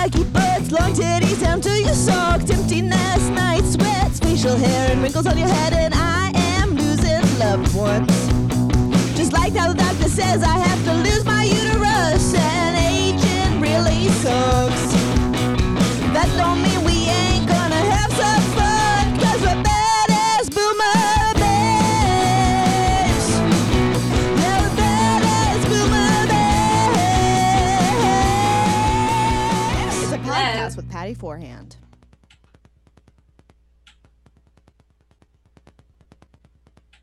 saggy butts, long titties down to your socks, emptiness, night sweats, facial hair and wrinkles on your head, and I am losing love once. Just like how the doctor says I have to lose my uterus, and aging really sucks. That don't mean we ain't gonna have some fun, cause we're badass boomers. With Patty Forehand.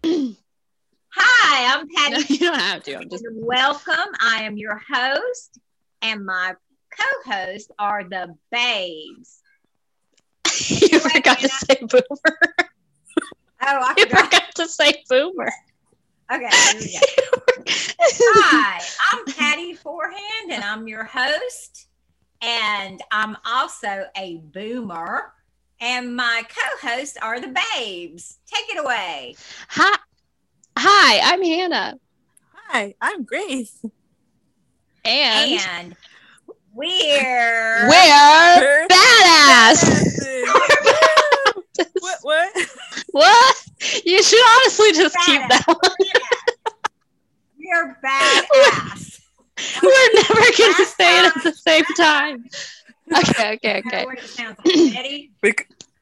Hi, I'm Patty. No, you don't have to. I'm just welcome. I am your host, and my co-hosts are the babes. You forgot to say boomer. I forgot to say boomer. Okay, here we go. Hi, I'm Patty Forehand, and I'm your host. And I'm also a boomer, and my co-hosts are the babes. Take it away. Hi, I'm Hannah. Hi, I'm Grace. And we're badass. What? You should honestly just keep that one. We're badass. We're never going to say it at the same time. Okay. Ready?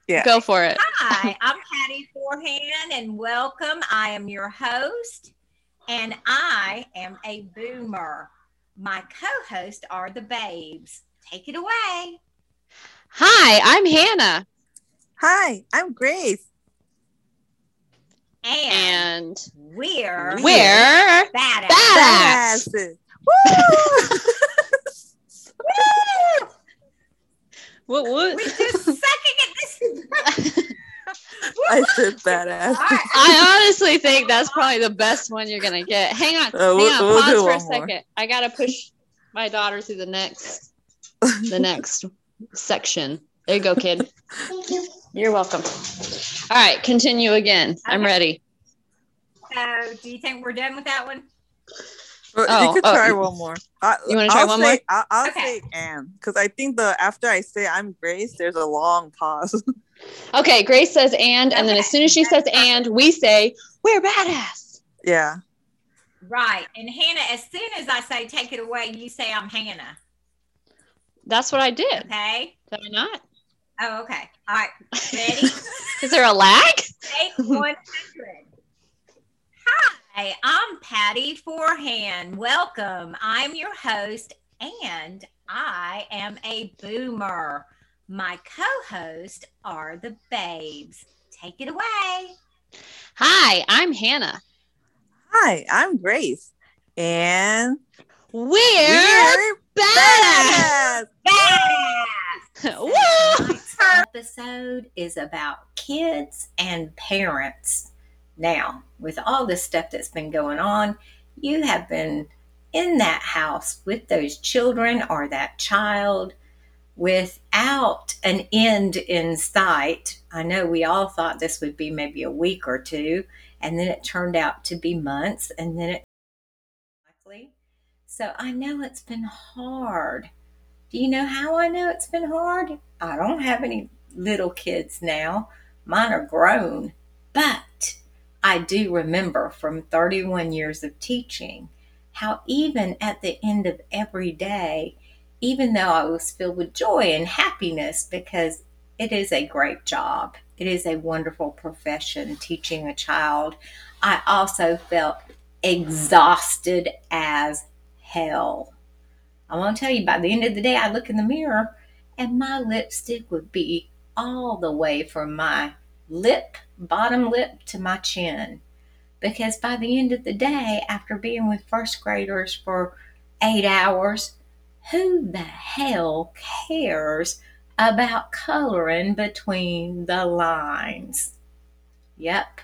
Yeah. Go for it. Hi, I'm Patty Forehand, and welcome. I am your host, and I am a boomer. My co-hosts are the babes. Take it away. Hi, I'm Hannah. Hi, I'm Grace. And we're badasses. Woo! Woo! What? We're just sucking at this. I said badass. I honestly think that's probably the best one you're gonna get. Hang on. Pause for a second. More. I gotta push my daughter through the next section. There you go, kid. Thank you. You're welcome. All right, continue again. Okay. I'm ready. So, do you think we're done with that one? You could try one more. You want to try one more? I'll say "and" because I think after I say "I'm Grace," there's a long pause. Okay, Grace says "and," and then as soon as she says "and," we say "we're badass." Yeah. Right, and Hannah, as soon as I say "take it away," you say "I'm Hannah." That's what I did. Okay. Did I not? Oh, okay. All right. Ready? Is there a lag? 8-100. Hi, I'm Patty Forehand. Welcome. I'm your host, and I am a boomer. My co-hosts are the babes. Take it away. Hi, I'm Hannah. Hi, I'm Grace. And we're badass. This episode is about kids and parents. Now, with all this stuff that's been going on, you have been in that house with those children or that child without an end in sight. I know we all thought this would be maybe a week or two, and then it turned out to be months, and then it likely. So I know it's been hard. Do you know how I know it's been hard? I don't have any little kids now. Mine are grown, but I do remember from 31 years of teaching how even at the end of every day, even though I was filled with joy and happiness because it is a great job, it is a wonderful profession teaching a child, I also felt exhausted as hell. I want to tell you, by the end of the day, I'd look in the mirror and my lipstick would be all the way from my bottom lip to my chin, because by the end of the day, after being with first graders for 8 hours, who the hell cares about coloring between the lines? Yep,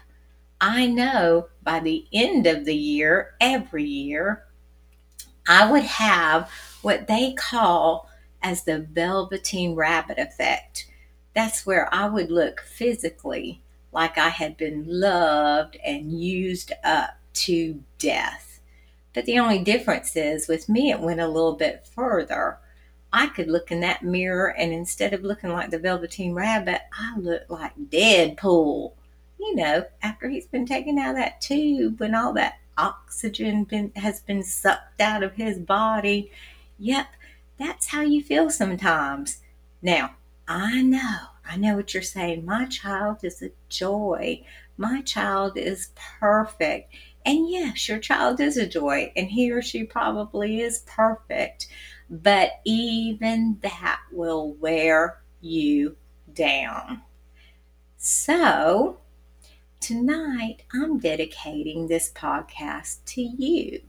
I know by the end of the year, every year, I would have what they call as the velveteen rabbit effect. That's where I would look physically like I had been loved and used up to death. But the only difference is with me, it went a little bit further. I could look in that mirror, and instead of looking like the Velveteen Rabbit, I look like Deadpool. You know, after he's been taken out of that tube and all that oxygen has been sucked out of his body. Yep, that's how you feel sometimes. Now, I know what you're saying. My child is a joy. My child is perfect. And yes, your child is a joy, and he or she probably is perfect. But even that will wear you down. So tonight, I'm dedicating this podcast to you.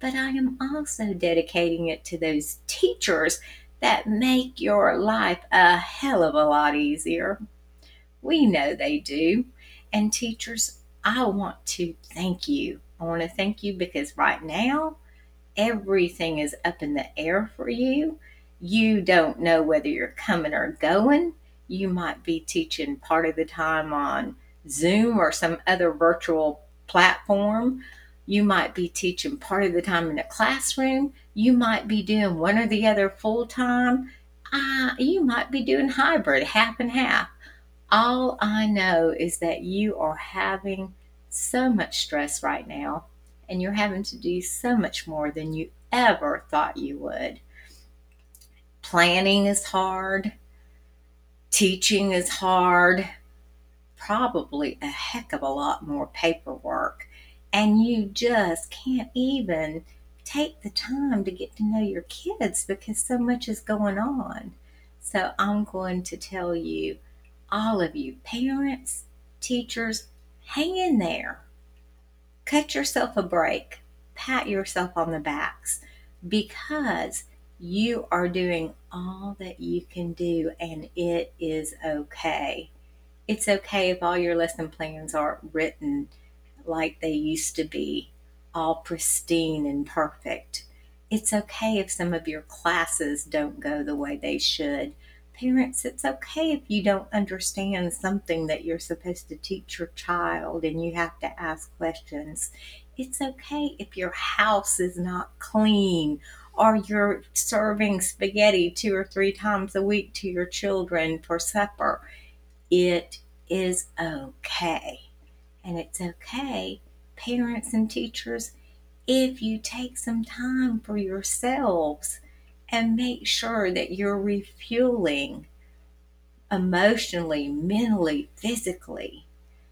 But I am also dedicating it to those teachers that make your life a hell of a lot easier. We know they do. And teachers, I want to thank you. I want to thank you because right now, everything is up in the air for you. You don't know whether you're coming or going. You might be teaching part of the time on Zoom or some other virtual platform. You might be teaching part of the time in a classroom. You might be doing one or the other full time. You might be doing hybrid, half and half. All I know is that you are having so much stress right now, and you're having to do so much more than you ever thought you would. Planning is hard. Teaching is hard. Probably a heck of a lot more paperwork. And you just can't even take the time to get to know your kids because so much is going on. So I'm going to tell you, all of you parents, teachers, hang in there. Cut yourself a break. Pat yourself on the backs because you are doing all that you can do, and it is okay. It's okay if all your lesson plans aren't written like they used to be, all pristine and perfect. It's okay if some of your classes don't go the way they should. Parents, it's okay if you don't understand something that you're supposed to teach your child and you have to ask questions. It's okay if your house is not clean or you're serving spaghetti 2 or 3 times a week to your children for supper. It is okay. And it's okay, parents and teachers, if you take some time for yourselves and make sure that you're refueling emotionally, mentally, physically,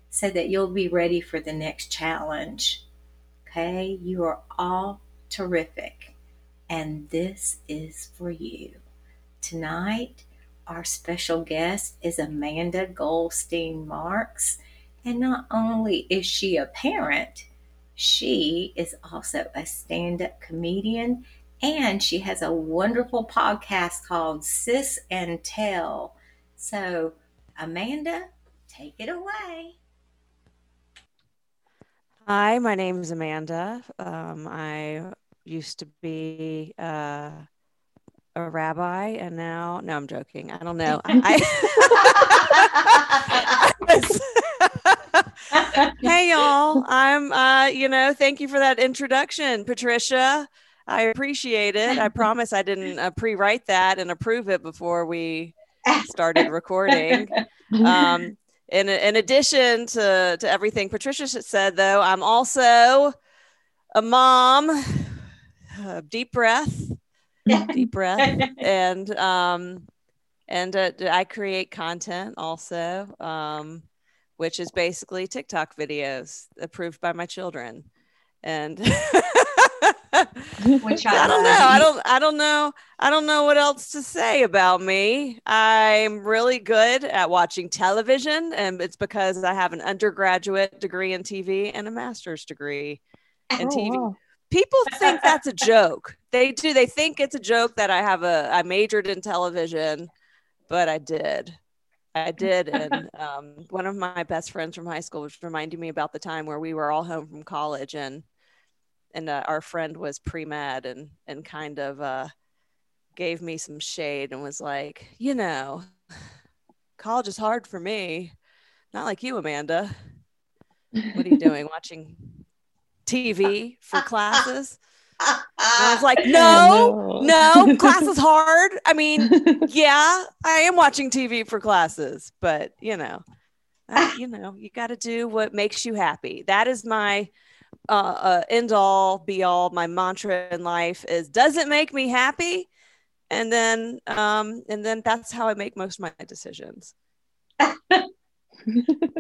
so that you'll be ready for the next challenge. Okay? You are all terrific. And this is for you. Tonight, our special guest is Amanda Goldstein Marks. And not only is she a parent, she is also a stand-up comedian, and she has a wonderful podcast called Sis and Tell. So, Amanda, take it away. Hi, my name's Amanda. I used to be a rabbi, and now, no, I'm joking. I don't know. Hey y'all, I'm thank you for that introduction, Patricia. I appreciate it. I promise I didn't pre-write that and approve it before we started recording. In addition to everything Patricia said, though, I'm also a mom. Deep breath, and I create content also. Which is basically TikTok videos approved by my children. And I don't know what else to say about me. I'm really good at watching television, and it's because I have an undergraduate degree in TV and a master's degree in TV. Wow. People think that's a joke. They do. They think it's a joke that I majored in television, but I did. And one of my best friends from high school was reminding me about the time where we were all home from college, and our friend was pre-med and kind of gave me some shade and was like, you know, college is hard for me. Not like you, Amanda. What are you doing? Watching TV for classes? I was like, no, class is hard. I mean, yeah, I am watching TV for classes, but you got to do what makes you happy. That is my end all be all. My mantra in life is, does it make me happy? And then that's how I make most of my decisions.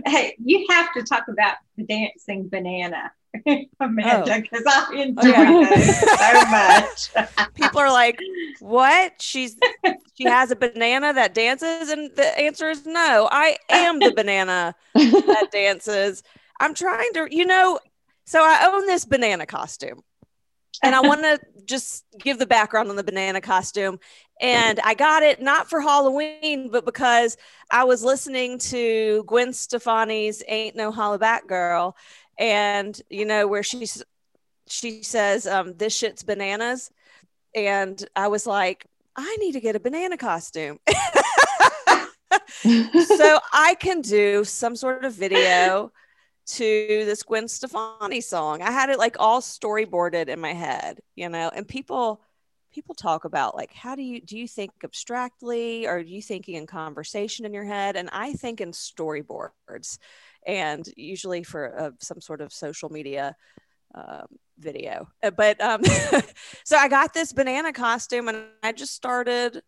Hey, you have to talk about the dancing banana, Amanda, because I enjoy it so much. People are like, what? She has a banana that dances? And the answer is no. I am the banana that dances. I'm trying to, so I own this banana costume. And I want to just give the background on the banana costume. And I got it not for Halloween, but because I was listening to Gwen Stefani's Ain't No Hollaback Girl. And, where she says, this shit's bananas. And I was like, I need to get a banana costume. So I can do some sort of video to this Gwen Stefani song. I had it like all storyboarded in my head, and people talk about like, how do you think abstractly, or are you thinking in conversation in your head? And I think in storyboards, and usually for some sort of social media video. So I got this banana costume and I just started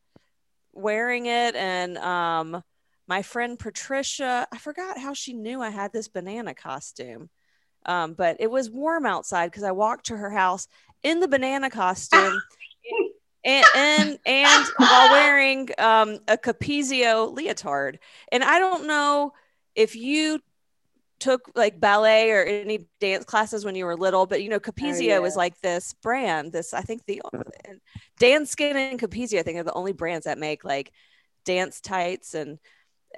wearing it. And my friend Patricia, I forgot how she knew I had this banana costume, but it was warm outside because I walked to her house in the banana costume and while wearing a Capezio leotard. And I don't know if you took like ballet or any dance classes when you were little, but Capezio is like this brand. I think the Danskin and Capezio, I think, are the only brands that make like dance tights and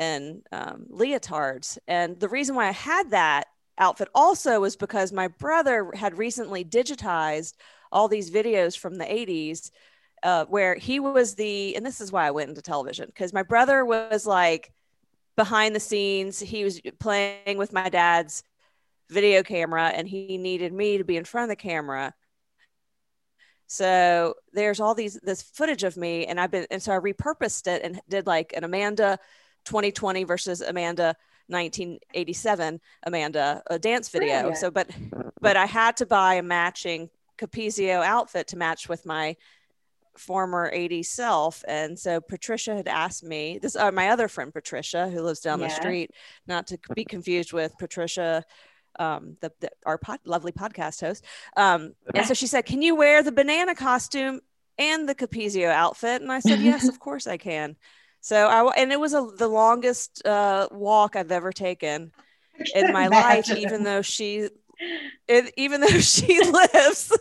leotards. And the reason why I had that outfit also was because my brother had recently digitized all these videos from the 80s where he was and this is why I went into television, because my brother was like behind the scenes. He was playing with my dad's video camera and he needed me to be in front of the camera. So there's all this footage of me and so I repurposed it and did like an Amanda 2020 versus Amanda 1987 Amanda a dance video. So but I had to buy a matching Capezio outfit to match with my former 80s self. And so Patricia had asked me this, my other friend Patricia, who lives down the street, not to be confused with Patricia, our lovely podcast host. And so she said, can you wear the banana costume and the Capezio outfit? And I said, yes, of course I can. So and it was the longest walk I've ever taken in my life, even though she lives,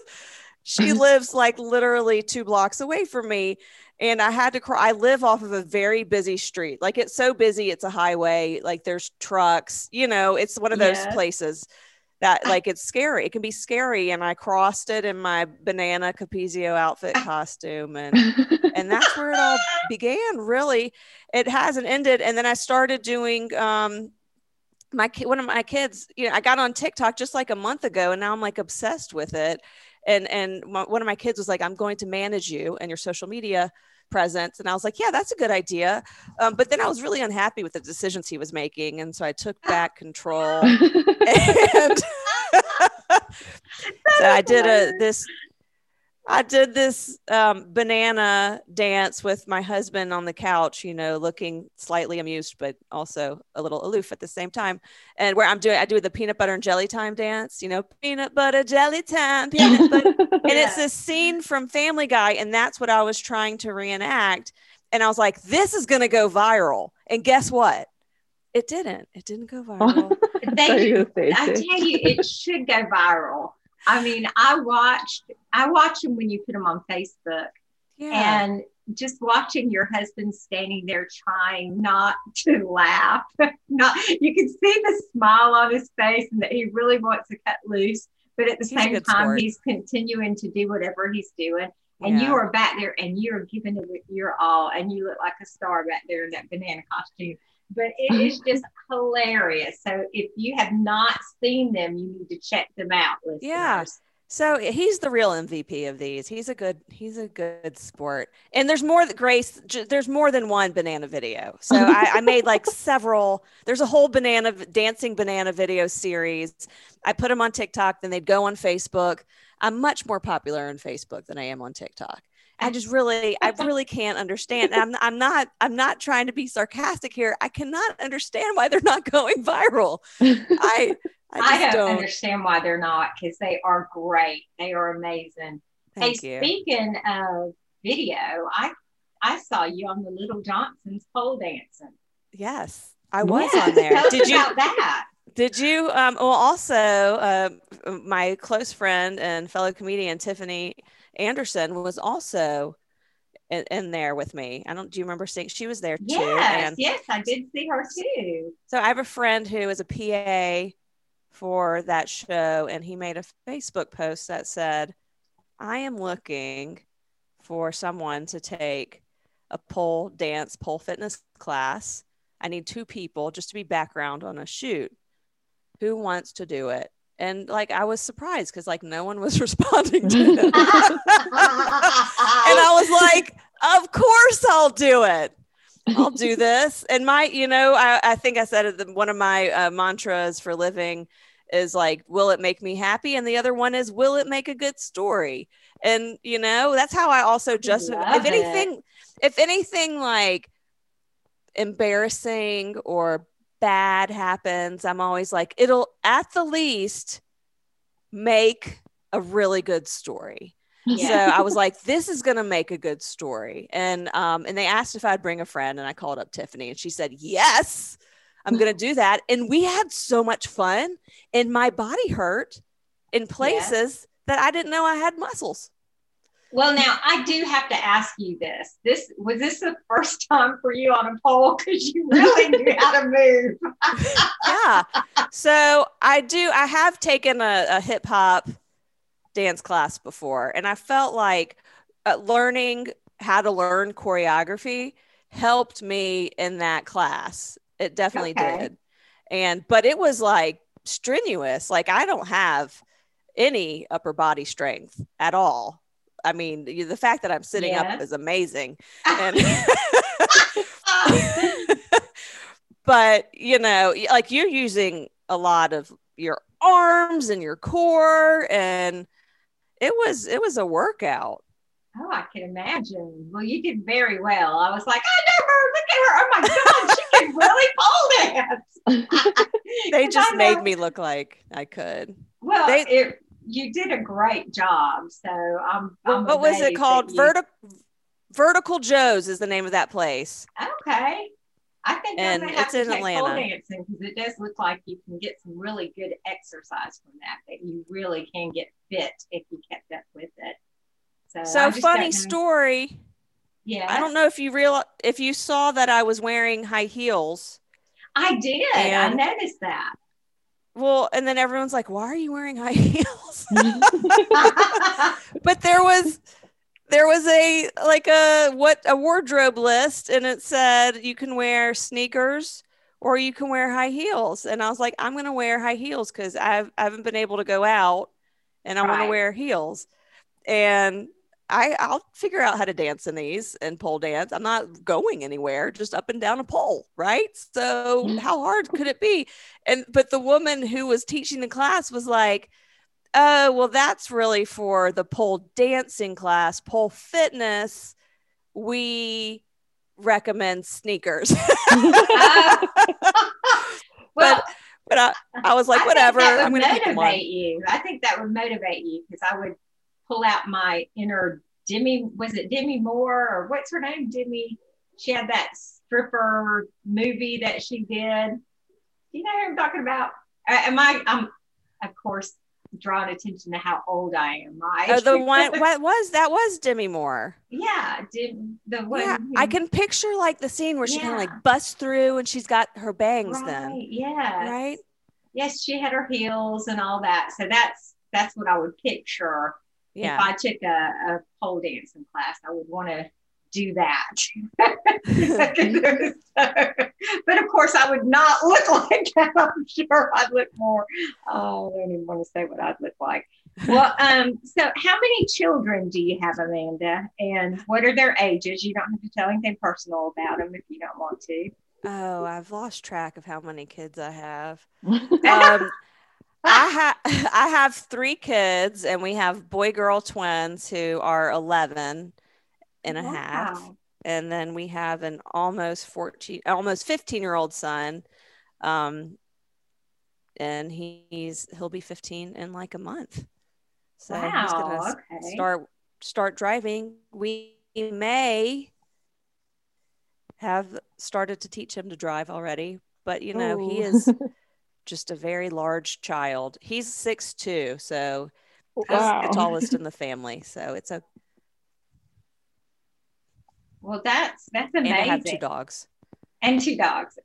she lives like literally 2 blocks away from me. And I had to cry. I live off of a very busy street. Like, it's so busy. It's a highway. Like, there's trucks, it's one of those places that like, it's scary. It can be scary. And I crossed it in my banana Capezio outfit costume. And that's where it all began. Really. It hasn't ended. And then I started doing, one of my kids, I got on TikTok just like a month ago and now I'm like obsessed with it. And one of my kids was like, I'm going to manage you and your social media presence. And I was like, yeah, that's a good idea. But then I was really unhappy with the decisions he was making. And so I took back control. So I did this banana dance with my husband on the couch, looking slightly amused, but also a little aloof at the same time. And where I do the peanut butter and jelly time dance, peanut butter, jelly time, peanut butter. And it's this scene from Family Guy. And that's what I was trying to reenact. And I was like, this is going to go viral. And guess what? It didn't go viral. I tell you, it should go viral. I mean, I watch them when you put them on Facebook, and just watching your husband standing there trying not to laugh, you can see the smile on his face and that he really wants to cut loose, but at the same time, he's continuing to do whatever he's doing. And you are back there and you're giving it your all, and you look like a star back there in that banana costume. But it is just hilarious. So if you have not seen them, you need to check them out, listeners. Yeah. So he's the real MVP of these. He's a good sport. And there's more that Grace, there's more than one banana video. So I made like several, there's a whole dancing banana video series. I put them on TikTok, then they'd go on Facebook. I'm much more popular on Facebook than I am on TikTok. I really can't understand. I'm not trying to be sarcastic here. I cannot understand why they're not going viral. I don't understand why they're not, because they are great. They are amazing. Thank you. Speaking of video, I saw you on the Little Johnson's pole dancing. Yes, I was on there. Did you? Well, also, my close friend and fellow comedian Tiffany Anderson was also in there with me. Do you remember seeing? She was there too. Yes, I did see her too. So I have a friend who is a PA for that show, and he made a Facebook post that said, "I am looking for someone to take a pole fitness class. I need two people just to be background on a shoot. Who wants to do it?" And like, I was surprised because like no one was responding to him. And I was like, of course I'll do it. I'll do this. And I think I said one of my mantras for living is like, will it make me happy? And the other one is, will it make a good story? And that's how I also just, if anything like embarrassing or bad happens, I'm always like, it'll at the least make a really good story. Yeah. So I was like, this is going to make a good story. And they asked if I'd bring a friend, and I called up Tiffany, and she said, yes, I'm going to do that. And we had so much fun, and my body hurt in places that I didn't know I had muscles. Well, now I do have to ask you this. Was this the first time for you on a pole? Because you really knew how to move. Yeah. So I have taken a hip hop dance class before, and I felt like learning how to learn choreography helped me in that class. It definitely did. But it was like strenuous. Like, I don't have any upper body strength at all. I mean, the fact that I'm sitting up is amazing. And but like, you're using a lot of your arms and your core, and it was a workout. Oh, I can imagine. Well, you did very well. I was like, I know her. Look at her. Oh my God, she can really pole dance. They just made me look like I could. Well, you did a great job. So I'm what was it called? Vertical Joe's is the name of that place. Okay. I think I'm going to have to take pole dancing, because it does look like you can get some really good exercise from that you really can get fit if you kept up with it. So funny story. Yeah. I don't know if you saw that I was wearing high heels. I did. I noticed that. Well, and then everyone's like, why are you wearing high heels? But there was a wardrobe list, and it said you can wear sneakers or you can wear high heels. And I was like, I'm going to wear high heels because I haven't been able to go out, and I want to wear heels. And I'll figure out how to dance in these and pole dance. I'm not going anywhere, just up and down a pole, right? So how hard could it be? But the woman who was teaching the class was like, oh, well, that's really for the pole dancing class. Pole fitness, we recommend sneakers. But I was like, whatever. I'm going to motivate you. I think that would motivate you, because I would pull out my inner Demi. Was it Demi Moore, or what's her name? Demi. She had that stripper movie that she did. Do you know who I'm talking about? I'm of course drawing attention to how old I am, right? Oh, the one. That was Demi Moore. Yeah, the one. Yeah, I can picture like the scene where she kind of like busts through, and she's got her bangs then. Yeah. Right. Yes, she had her heels and all that. So that's what I would picture. Yeah. If I took a pole dancing class, I would want to do that. But of course, I would not look like that. I'm sure I'd look more. Oh, I don't even want to say what I'd look like. Well, so how many children do you have, Amanda? And what are their ages? You don't have to tell anything personal about them if you don't want to. Oh, I've lost track of how many kids I have. I have three kids, and we have boy-girl twins who are 11 and a half. And then we have an almost 15-year-old son. And he'll be 15 in like a month. So he's gonna start driving. We may have started to teach him to drive already, but you know, he is just a very large child. He's 6'2", so he's the tallest in the family. So it's a well. That's amazing. And I have two dogs,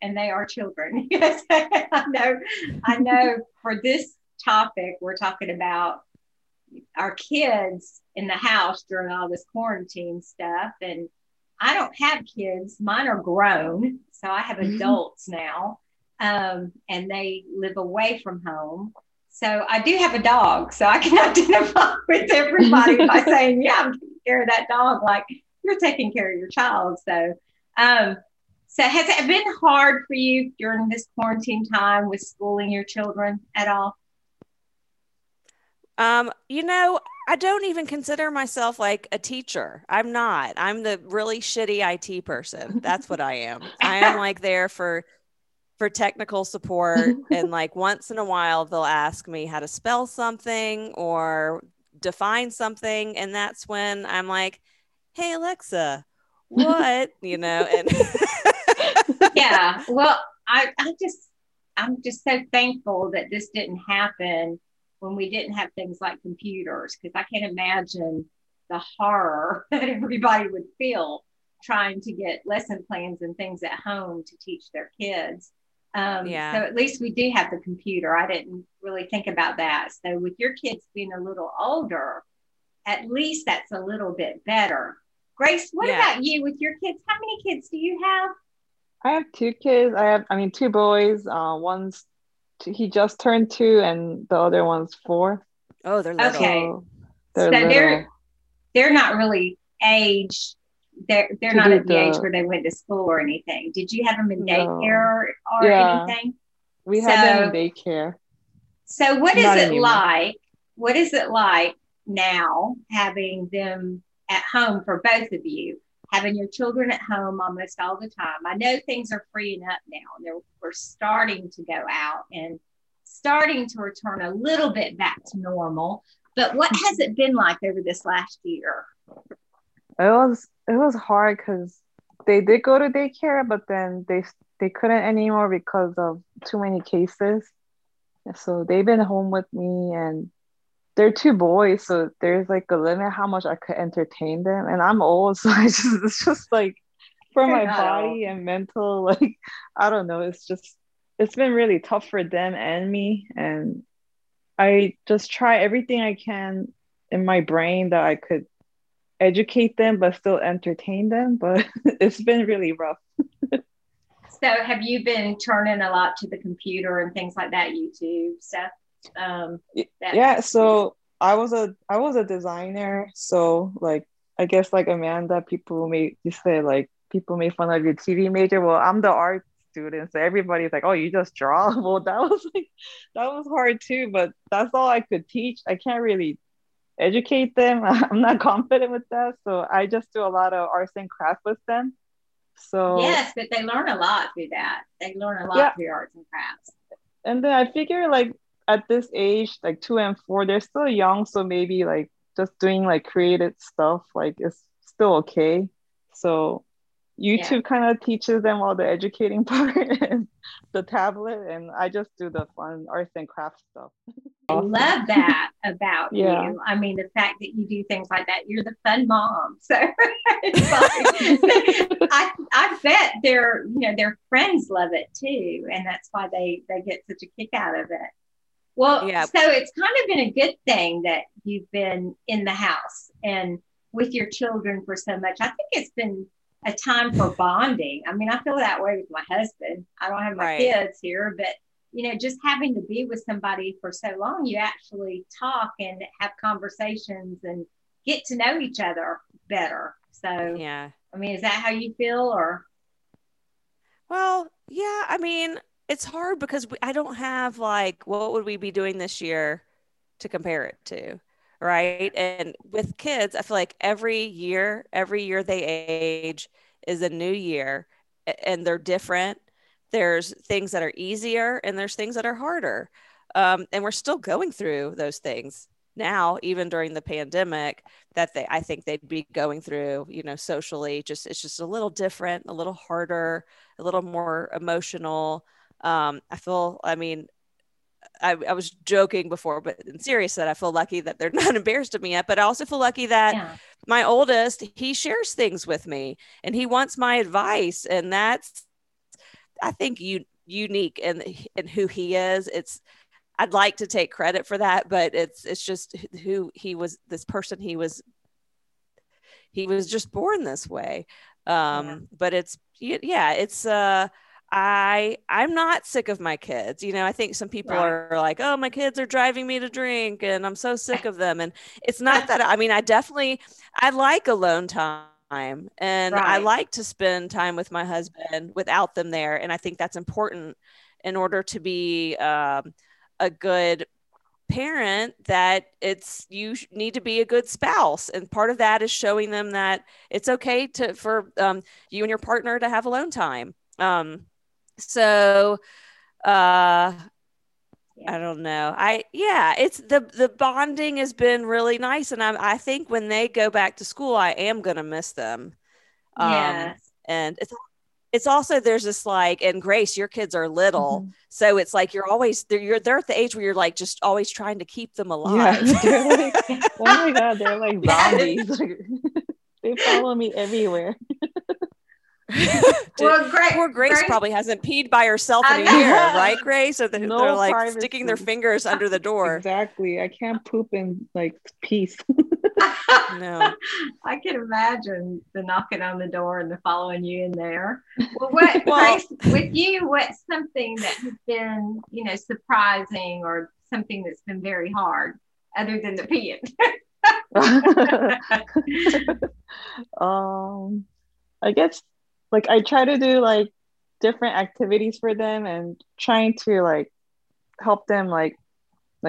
and they are children. Yes, I know. For this topic, we're talking about our kids in the house during all this quarantine stuff, and I don't have kids. Mine are grown, so I have adults now, and they live away from home. So I do have a dog, so I can identify with everybody by saying, "Yeah, I'm taking care of that dog. Like you're taking care of your child." So. So has it been hard for you during this quarantine time with schooling your children at all? You know, I don't even consider myself like a teacher. I'm not. I'm the really shitty IT person. That's what I am. I am like there for technical support. And like once in a while, they'll ask me how to spell something or define something. And that's when I'm like, hey, Alexa, what? You know, and... Yeah. Well, I'm just so thankful that this didn't happen when we didn't have things like computers, because I can't imagine the horror that everybody would feel trying to get lesson plans and things at home to teach their kids. So at least we do have the computer. I didn't really think about that. So with your kids being a little older, at least that's a little bit better. Grace, what about you with your kids? How many kids do you have? I have two kids. I mean, two boys. He just turned 2, and the other one's 4. Oh, they're little. Okay. So they're not really aged. They're not at the age where they went to school or anything. Did you have them in daycare or anything? We had them in daycare. So what is it like now having them at home for both of you? Having your children at home almost all the time. I know things are freeing up now, and we're starting to go out and starting to return a little bit back to normal. But what has it been like over this last year? It was hard because they did go to daycare, but then they couldn't anymore because of too many cases. So they've been home with me, and they're two boys, so there's like a limit how much I could entertain them, and I'm old, so it's just like for my body and mental, like I don't know, it's been really tough for them and me, and I just try everything I can in my brain that I could educate them but still entertain them, but it's been really rough. So have you been turning a lot to the computer and things like that, YouTube stuff? So I was a designer, so like I guess like Amanda, people make fun of your TV major. Well, I'm the art student, so everybody's like, oh, you just draw. Well, that was hard too, but that's all I could teach. I can't really educate them. I'm not confident with that, so I just do a lot of arts and crafts with them. So yes, but they learn a lot through that. They learn a lot through arts and crafts. And then I figure like at this age, like 2 and 4, they're still young, so maybe like just doing like creative stuff, like it's still okay. So YouTube kind of teaches them all the educating part and the tablet, and I just do the fun arts and crafts stuff. I love that about you. I mean, the fact that you do things like that, you're the fun mom. So it's like, I bet their friends love it too, and that's why they get such a kick out of it. Well, so it's kind of been a good thing that you've been in the house and with your children for so much. I think it's been a time for bonding. I mean, I feel that way with my husband. I don't have my kids here, but you know, just having to be with somebody for so long, you actually talk and have conversations and get to know each other better. So, yeah, I mean, is that how you feel? Or? Well, yeah, I mean, it's hard because I don't have, like, what would we be doing this year to compare it to? Right. And with kids, I feel like every year they age is a new year, and they're different. There's things that are easier and there's things that are harder. And we're still going through those things now, even during the pandemic, that I think they'd be going through, you know, socially. Just, it's just a little different, a little harder, a little more emotional. I was joking before, but in serious, that I feel lucky that they're not embarrassed of me yet, but I also feel lucky that my oldest, he shares things with me and he wants my advice. And that's, I think, unique in who he is. It's, I'd like to take credit for that, but it's just who he was, this person. He was just born this way. But it's, yeah, it's, I'm not sick of my kids. You know, I think some people are like, oh, my kids are driving me to drink and I'm so sick of them. And it's not that. I mean, I like alone time, and I like to spend time with my husband without them there. And I think that's important in order to be a good parent, that you need to be a good spouse. And part of that is showing them that it's okay for you and your partner to have alone time. I don't know. It's the bonding has been really nice. And I think when they go back to school, I am going to miss them. And it's also, there's this like, and Grace, your kids are little. Mm-hmm. So it's like, they're at the age where you're like, just always trying to keep them alive. Yeah. They're like, oh my God, they're like zombies. They follow me everywhere. Poor Grace probably hasn't peed by herself in a year, right, Grace? Or they're like privacy. Sticking their fingers under the door. Exactly. I can't poop in like peace. No, I can imagine the knocking on the door and the following you in there. Well, Grace, with you, what's something that has been, you know, surprising, or something that's been very hard, other than the peeing? I guess, like, I try to do like different activities for them and trying to like help them like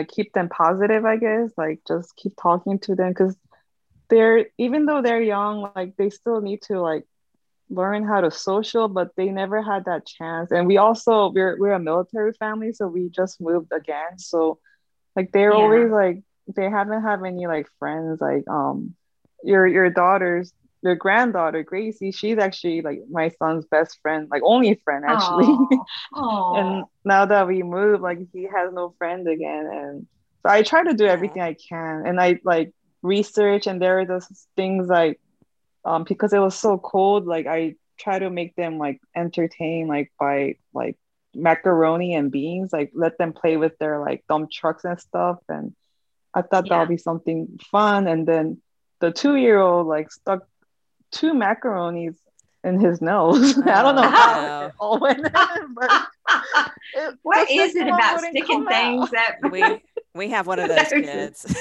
keep them positive, I guess, like just keep talking to them, because even though they're young, like they still need to like learn how to social, but they never had that chance. And we're a military family, so we just moved again. So like they're always like, they haven't had any like friends, like your daughter's, their granddaughter, Gracie, she's actually like my son's best friend, like only friend actually. Aww. And now that we moved, like he has no friend again. And so I try to do everything I can. And I like research, and there are those things like, because it was so cold, like I try to make them like entertain, like by like macaroni and beans, like let them play with their like dump trucks and stuff. And I thought that would be something fun. And then the 2-year-old like stuck two macaronis in his nose. I don't know how it all went in, but what is it about sticking things that we have one of those kids?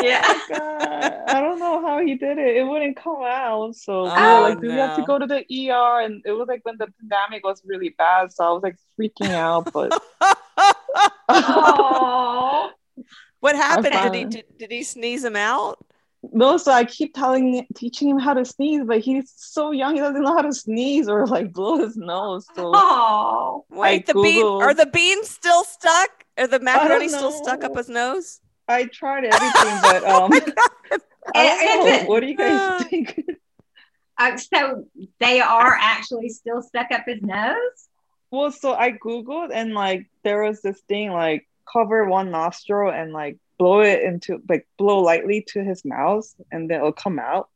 Yeah, oh my God. I don't know how he did it. It wouldn't come out. So we were like, do we have to go to the ER? And it was like when the pandemic was really bad, so I was like freaking out. But what happened? Did he sneeze him out? No, so I keep teaching him how to sneeze, but he's so young, he doesn't know how to sneeze or like blow his nose. So are the beans still stuck? Are the macaroni still stuck up his nose? I tried everything, but I don't know. What do you guys think? So they are actually still stuck up his nose? Well, so I Googled, and like there was this thing like cover one nostril and like blow lightly to his mouth, and then it'll come out.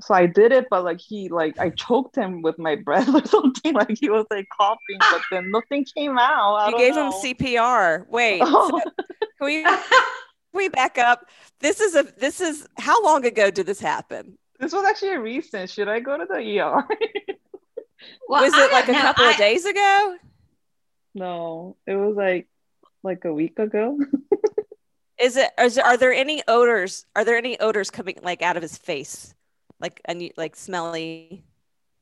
So I did it, but like I choked him with my breath or something, like he was like coughing, but then nothing came out. You gave him CPR. Wait, so can we back up? This is how long ago did this happen? This was actually recent. Should I go to the ER? Was it like a couple of days ago? No, it was like a week ago. Are there any odors coming like out of his face? Like smelly?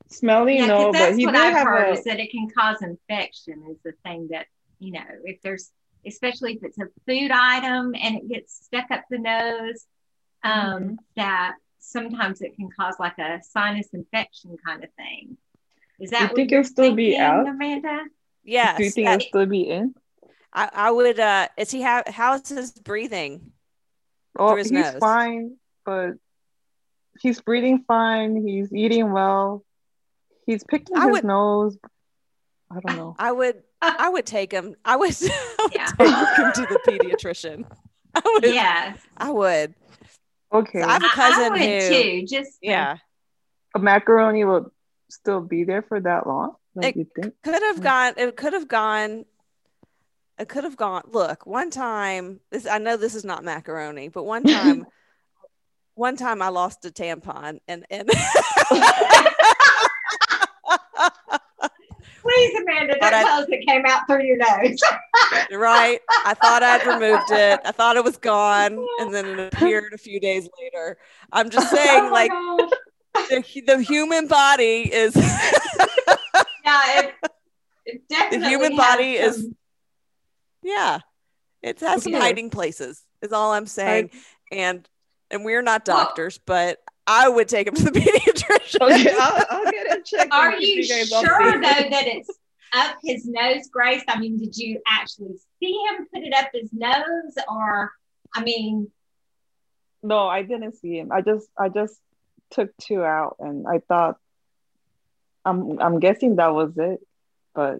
Smelly, yeah, no, but he did have heard is that it can cause infection is the thing that, you know, if there's, especially if it's a food item and it gets stuck up the nose, that sometimes it can cause like a sinus infection kind of thing. Is that what you're still thinking, be out, Amanda? Yes. Do you think it'll still be in? I would. Is he how is his breathing? Oh, he's nose? Fine, but he's breathing fine. He's eating well. He's picking his nose. I don't know. I would take him. I would take him to the pediatrician. I would. Yes. I would. Okay. So I have a cousin who too. Just a macaroni will still be there for that long. Like you think? It could have gone. Look, one time, I know this is not macaroni, but one time I lost a tampon and please, Amanda, don't tell us it came out through your nose. Right. I thought I'd removed it. I thought it was gone. And then it appeared a few days later. I'm just saying, the human body is. it definitely the human body is. Yeah, it has some hiding places is all I'm saying. And we're not doctors, but I would take him to the pediatrician. Okay, I'll get him checked. Are you sure, though, that it's up his nose, Grace? I mean, did you actually see him put it up his nose? Or, I mean. No, I didn't see him. I just took two out and I thought, I'm guessing that was it, but.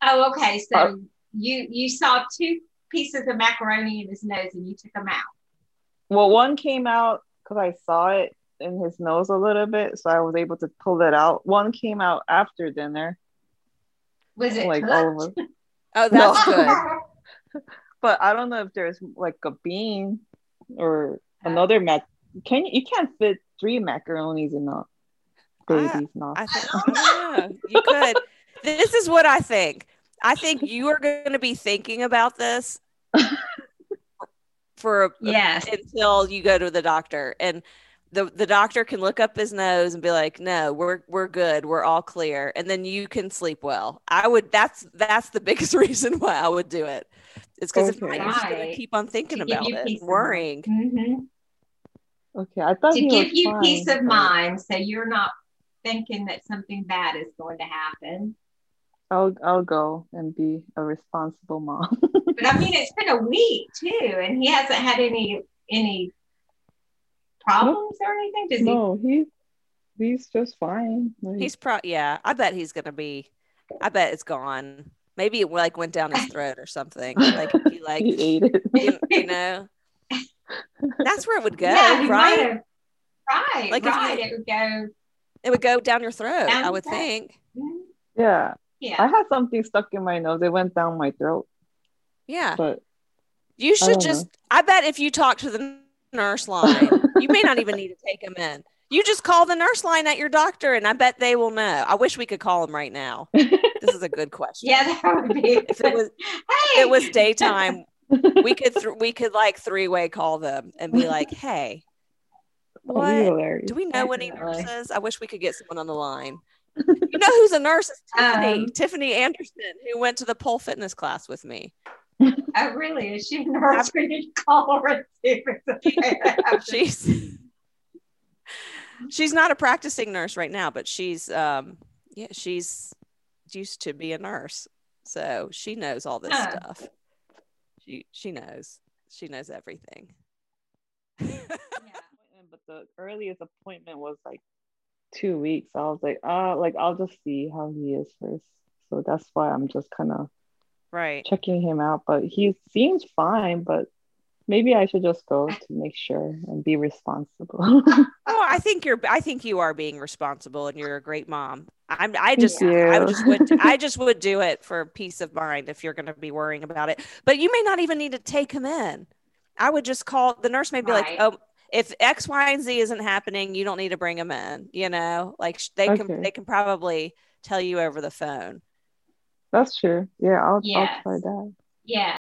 Oh, okay. So you saw two pieces of macaroni in his nose and you took them out. Well, one came out because I saw it in his nose a little bit, so I was able to pull it out. One came out after dinner. Was it all over? Oh, that's good. But I don't know if there's like a bean or another mac. You can't fit three macaronis in a baby's mouth. I don't know. You could. This is what I think. I think you are going to be thinking about this until you go to the doctor, and the doctor can look up his nose and be like, "No, we're good, we're all clear," and then you can sleep well. I would. That's the biggest reason why I would do it. It's because if not, you're just going to keep on thinking about it, worrying. Mm-hmm. Okay, I thought to give you peace of mind, so you're not thinking that something bad is going to happen. I'll go and be a responsible mom. But I mean, it's been a week too, and he hasn't had any problems or anything. Does no, he's just fine. Like, he's I bet he's gonna be. I bet it's gone. Maybe it like went down his throat or something. Like he like he ate it. You know, that's where it would go, yeah, right? Right, like right. It would go. It would go down your throat. Down I would think. Yeah. Yeah. I had something stuck in my nose. It went down my throat. Yeah. But you should I bet if you talk to the nurse line, you may not even need to take him in. You just call the nurse line at your doctor and I bet they will know. I wish we could call him right now. This is a good question. Yeah, that would be. If it was, hey! If it was daytime, we could like three-way call them and be like, hey, what? Do we know any nurses? I wish we could get someone on the line. You know who's a nurse? It's Tiffany Anderson, who went to the pole fitness class with me. Oh, really? Is she a nurse? We need to call her. She's not a practicing nurse right now, but she's used to be a nurse, so she knows all this stuff. She knows everything. But the earliest appointment was like 2 weeks. I was like, I'll just see how he is first. So that's why I'm just kind of checking him out. But he seems fine, but maybe I should just go to make sure and be responsible. I think you are being responsible and you're a great mom. I just would do it for peace of mind if you're going to be worrying about it. But you may not even need to take him in. I would just call the nurse, may be like, oh, if X, Y, and Z isn't happening, you don't need to bring them in, you know, like they can probably tell you over the phone. That's true. Yeah, I'll try that. Yeah.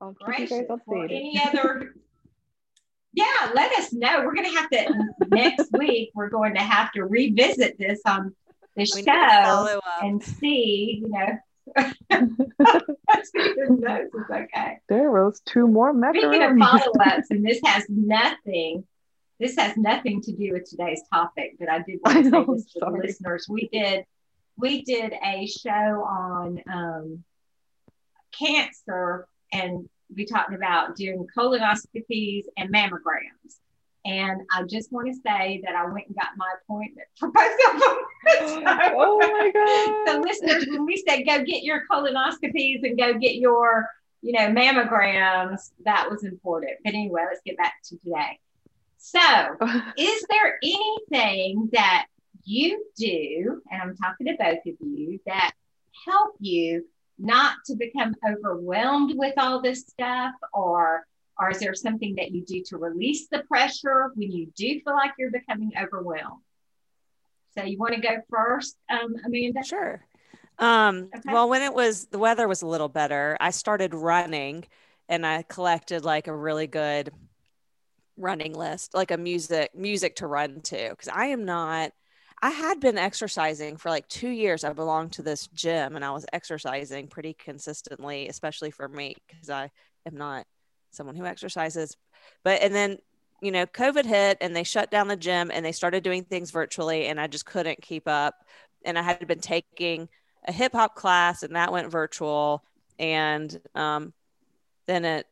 I'll keep you guys updated. Any other? Yeah, let us know. We're going to have to next week. We're going to have to revisit this on the show and see. You know, it's okay. There was two more macarons. Speaking of follow-ups, and this has nothing to do with today's topic, but I did want to say this to the listeners. We did a show on cancer, and we talked about doing colonoscopies and mammograms. And I just want to say that I went and got my appointment for both of them. So, oh my God. So listeners, when we said go get your colonoscopies and go get your, mammograms, that was important. But anyway, let's get back to today. So is there anything that you do, and I'm talking to both of you, that help you not to become overwhelmed with all this stuff, or is there something that you do to release the pressure when you do feel like you're becoming overwhelmed? So you want to go first, Amanda? Sure. Okay. Well, when the weather was a little better, I started running, and I collected like a really good running list, like a music to run to, because I had been exercising for like 2 years. I belonged to this gym and I was exercising pretty consistently, especially for me, because I am not someone who exercises. But, and then, COVID hit and they shut down the gym and they started doing things virtually, and I just couldn't keep up. And I had been taking a hip hop class and that went virtual. And then it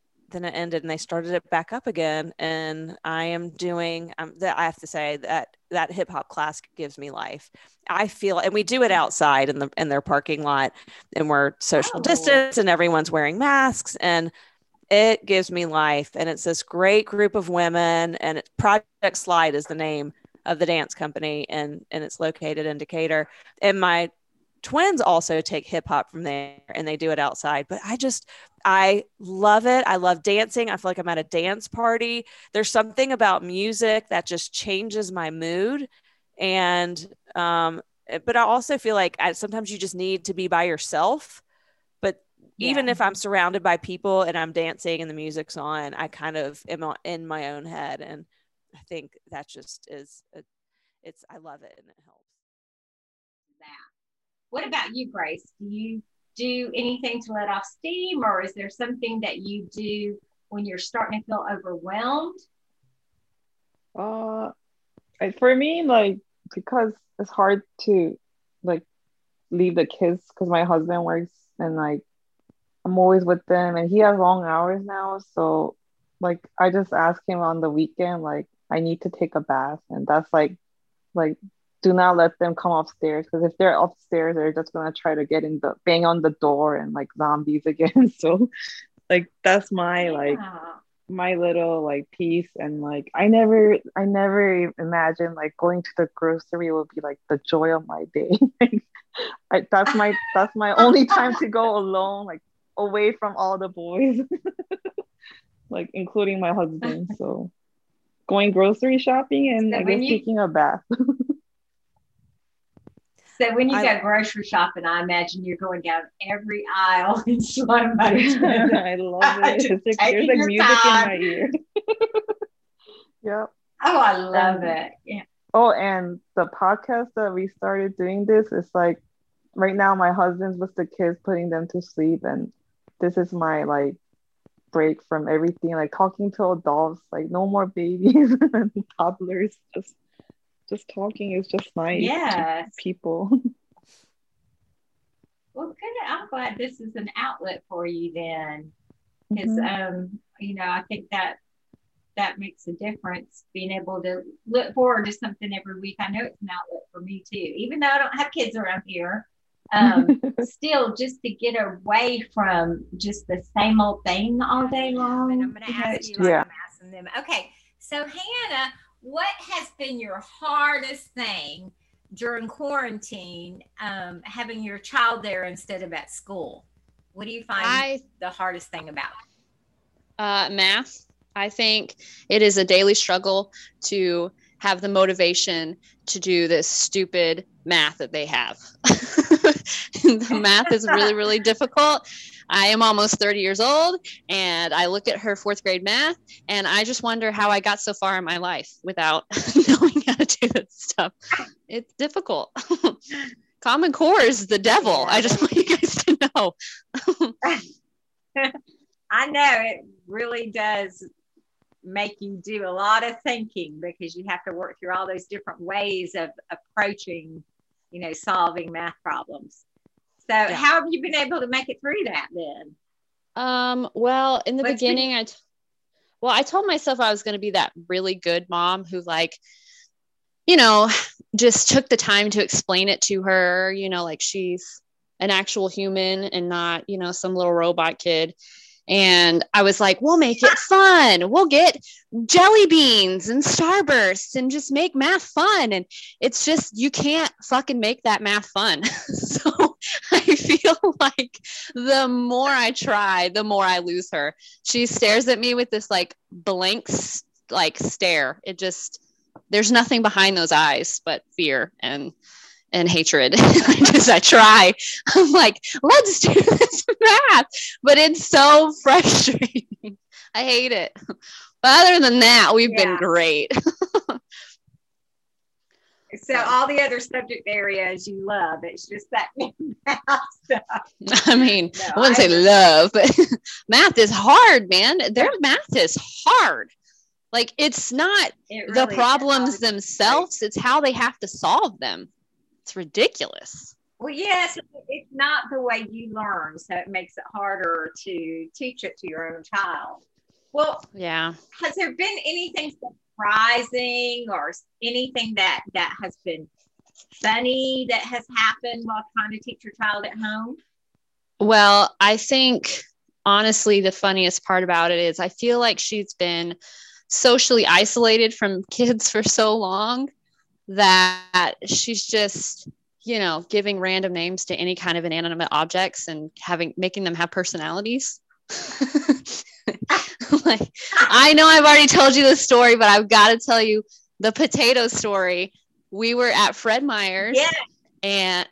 ended and they started it back up again. And I am doing that. I have to say that hip hop class gives me life. I feel, and we do it outside in their parking lot, and we're social distance and everyone's wearing masks, and it gives me life. And it's this great group of women, and it's Project Slide is the name of the dance company, and it's located in Decatur. And my twins also take hip hop from there, and they do it outside. But I love it. I love dancing. I feel like I'm at a dance party. There's something about music that just changes my mood. And, but I also feel like sometimes you just need to be by yourself. But even if I'm surrounded by people and I'm dancing and the music's on, I kind of am in my own head. And I think that just I love it, and it helps. What about you, Grace? Do you do anything to let off steam, or is there something that you do when you're starting to feel overwhelmed? For me, like, because it's hard to like leave the kids because my husband works, and like I'm always with them, and he has long hours now, so like I just ask him on the weekend, like, I need to take a bath, and that's like do not let them come upstairs, because if they're upstairs, they're just gonna try to get in the bang on the door and like zombies again. So like that's my little like piece. And like I never imagined like going to the grocery would be like the joy of my day. Like that's my only time to go alone, like away from all the boys, like including my husband. So going grocery shopping and so I guess taking a bath. So when you go grocery shopping, I imagine you're going down every aisle in slow motion. I love it. It's like, there's like music time in my ear. Yep. Oh, I love it. Yeah. Oh, and the podcast that we started doing, this is like right now my husband's with the kids, putting them to sleep, and this is my like break from everything, like talking to adults, like no more babies and toddlers, just talking is just nice. Yes. People. Well, good. I'm glad this is an outlet for you then. Because, I think that makes a difference, being able to look forward to something every week. I know it's an outlet for me too, even though I don't have kids around here. Still, just to get away from just the same old thing all day long. And I'm going to ask you, I'm asking them. Okay, so Hannah, what has been your hardest thing during quarantine, having your child there instead of at school? What do you find the hardest thing about it? Math. I think it is a daily struggle to have the motivation to do this stupid math that they have. The math is really, really difficult. I am almost 30 years old, and I look at her fourth grade math, and I just wonder how I got so far in my life without knowing how to do that stuff. It's difficult. Common Core is the devil. I just want you guys to know. I know it really does make you do a lot of thinking, because you have to work through all those different ways of approaching, you know, solving math problems. So yeah. How have you been able to make it through that then? Well, in the beginning, I told myself I was going to be that really good mom who, like, you know, just took the time to explain it to her, you know, like she's an actual human and not, you know, some little robot kid. And I was like, we'll make it fun. We'll get jelly beans and Starbursts and just make math fun. And it's just, you can't fucking make that math fun. So I feel like the more I try, the more I lose her. She stares at me with this like blank, like stare. It just, there's nothing behind those eyes but fear and hatred. I try. I'm like, let's do this math. But it's so frustrating. I hate it. But other than that, we've been great. So all the other subject areas you love, it's just that math stuff. I mean, no, I wouldn't say love, but math is hard, man. Their math is hard. Like, it's not really the problems themselves. It's how they have to solve them. It's ridiculous. Well, yes, it's not the way you learn, so it makes it harder to teach it to your own child. Well, yeah. Has there been anything surprising or anything that has been funny that has happened while trying to teach your child at home? Well, I think honestly, the funniest part about it is I feel like she's been socially isolated from kids for so long that she's just, you know, giving random names to any kind of inanimate objects and making them have personalities. Like, I know I've already told you this story, but I've got to tell you the potato story. We were at Fred Meyer's, and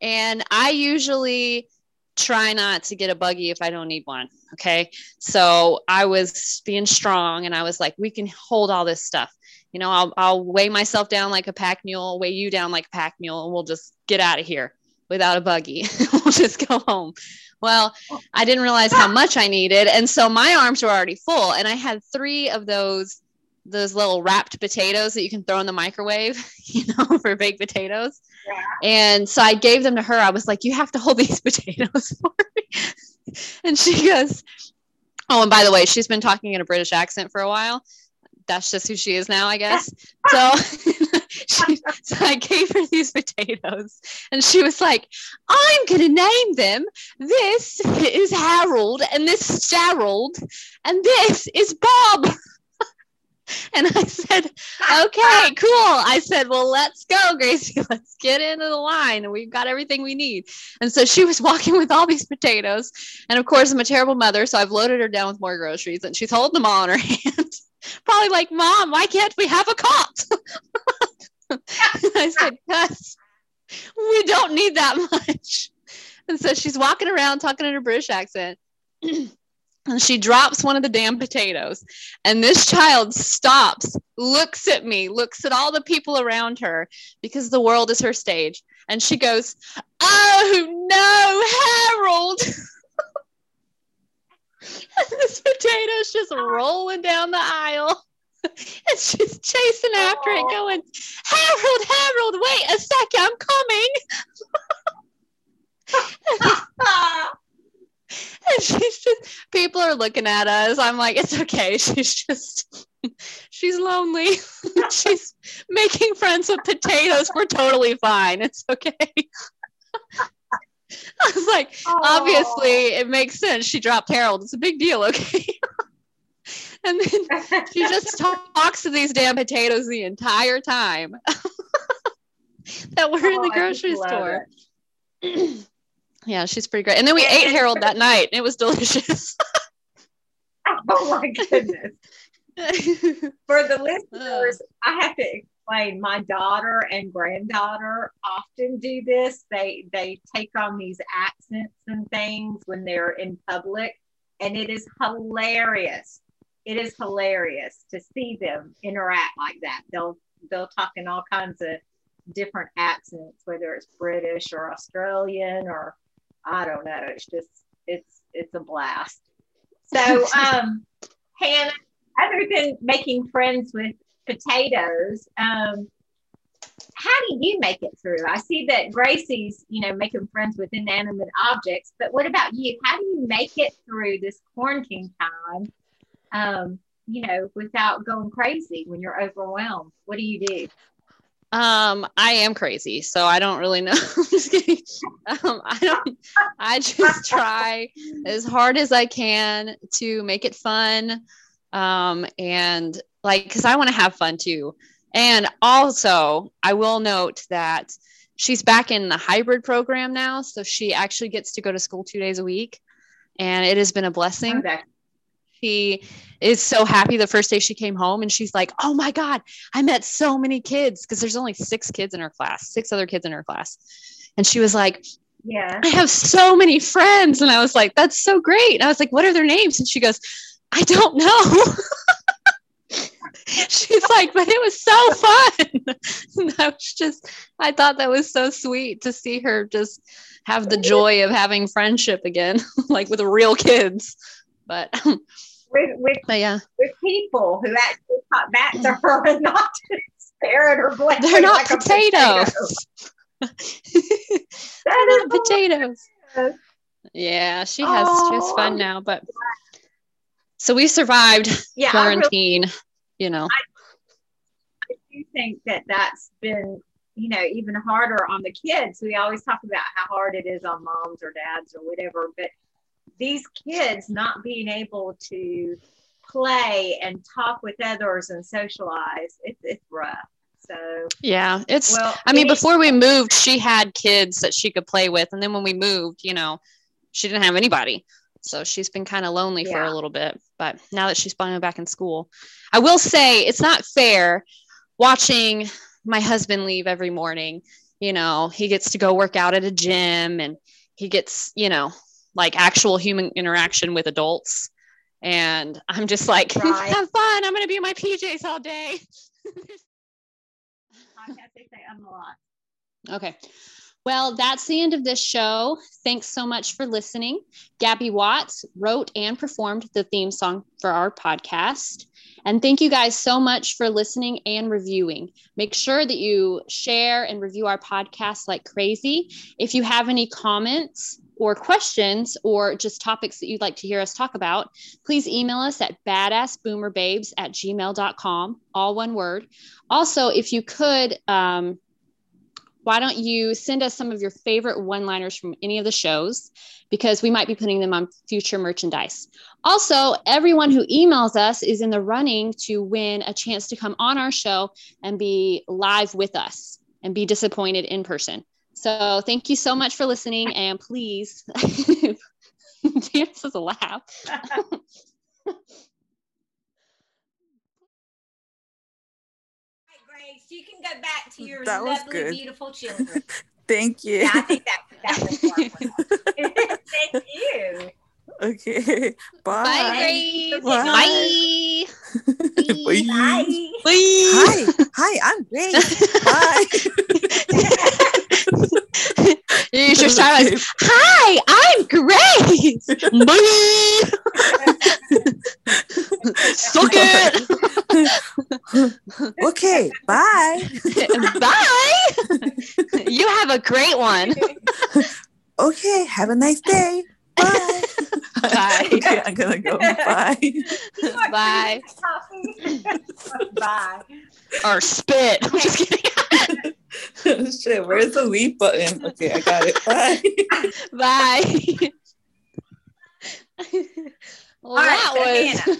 and I usually try not to get a buggy if I don't need one. Okay. So I was being strong and I was like, we can hold all this stuff. You know, I'll weigh myself down like a pack mule, weigh you down like a pack mule, and we'll just get out of here without a buggy. We'll just go home. Well, I didn't realize how much I needed. And so my arms were already full. And I had 3 of those little wrapped potatoes that you can throw in the microwave, you know, for baked potatoes. Yeah. And so I gave them to her. I was like, you have to hold these potatoes for me. And she goes, oh, and by the way, she's been talking in a British accent for a while. That's just who she is now, I guess. So I gave her these potatoes and she was like, I'm going to name them. This is Harold and this is Gerald and this is Bob. And I said, okay, cool. I said, well, let's go, Gracie. Let's get into the line. And we've got everything we need. And so she was walking with all these potatoes. And of course, I'm a terrible mother. So I've loaded her down with more groceries and she's holding them all in her hand. Probably like, Mom, why can't we have a cot? I said, yes, we don't need that much. And so she's walking around talking in a British accent. And she drops one of the damn potatoes. And this child stops, looks at me, looks at all the people around her, because the world is her stage. And she goes, oh, no, Harold. And this potato's just rolling down the aisle. And she's chasing after it, going, Harold, Harold, wait a second, I'm coming. And she's just, people are looking at us. I'm like, it's okay. She's lonely. She's making friends with potatoes. We're totally fine. It's okay. I was like, obviously it makes sense. She dropped Harold. It's a big deal. Okay. And then she just talks to these damn potatoes the entire time that we're in the grocery store. Yeah. She's pretty great. And then we ate Harold that night and it was delicious. Oh my goodness. For the listeners, I have to explain, my daughter and granddaughter often do this. They take on these accents and things when they're in public, and it is hilarious. It is hilarious to see them interact like that. They'll talk in all kinds of different accents, whether it's British or Australian or I don't know. It's just it's a blast. So Hannah, other than making friends with potatoes, how do you make it through? I see that Gracie's, making friends with inanimate objects, but what about you? How do you make it through this quarantine time? Without going crazy when you're overwhelmed? What do you do? I am crazy, so I don't really know. I'm just kidding. I just try as hard as I can to make it fun. And cause I want to have fun too. And also I will note that she's back in the hybrid program now. So she actually gets to go to school 2 days a week, and it has been a blessing. Okay. She is so happy the first day she came home, and she's like, oh my God, I met so many kids. Cause there's only six other kids in her class. And she was like, yeah, I have so many friends. And I was like, that's so great. And I was like, what are their names? And she goes, I don't know. She's like, but it was so fun. And I thought that was so sweet to see her just have the joy of having friendship again, like with real kids. But with people who actually talk back to her and not stare at her blankly. They're not like potatoes. They're not potatoes. Yeah, she has just fun now. But so we survived quarantine. I do think that that's been even harder on the kids. We always talk about how hard it is on moms or dads or whatever, but these kids not being able to play and talk with others and socialize, it's rough. So yeah, before we moved, she had kids that she could play with. And then when we moved, she didn't have anybody. So she's been kind of lonely for a little bit, but now that she's finally back in school, I will say it's not fair watching my husband leave every morning. He gets to go work out at a gym, and he gets, actual human interaction with adults. And I'm just like, have fun. I'm going to be in my PJs all day. Okay. Well, that's the end of this show. Thanks so much for listening. Gabby Watts wrote and performed the theme song for our podcast. And thank you guys so much for listening and reviewing. Make sure that you share and review our podcast like crazy. If you have any comments or questions or just topics that you'd like to hear us talk about, please email us at badassboomerbabes@gmail.com, all one word. Also, if you could, why don't you send us some of your favorite one-liners from any of the shows, because we might be putting them on future merchandise. Also, everyone who emails us is in the running to win a chance to come on our show and be live with us and be disappointed in person. So thank you so much for listening, and please, this is a laugh. Grace, you can go back to your lovely, beautiful children. Thank you. Yeah, I think that was wonderful. Thank you. Okay. Bye. Bye. Bye. Bye. Bye. Bye. Hi, I'm Grace. Bye. You should start like, hi, I'm Grace. Suck it. Okay, bye. Bye. You have a great one. Okay, have a nice day. Bye. Bye. Okay, I'm gonna go. Bye. Bye. Bye. Or spit. I'm just kidding. Shit, where's the leave button? Okay, I got it. Bye. Bye. Well, all right, that was Hannah.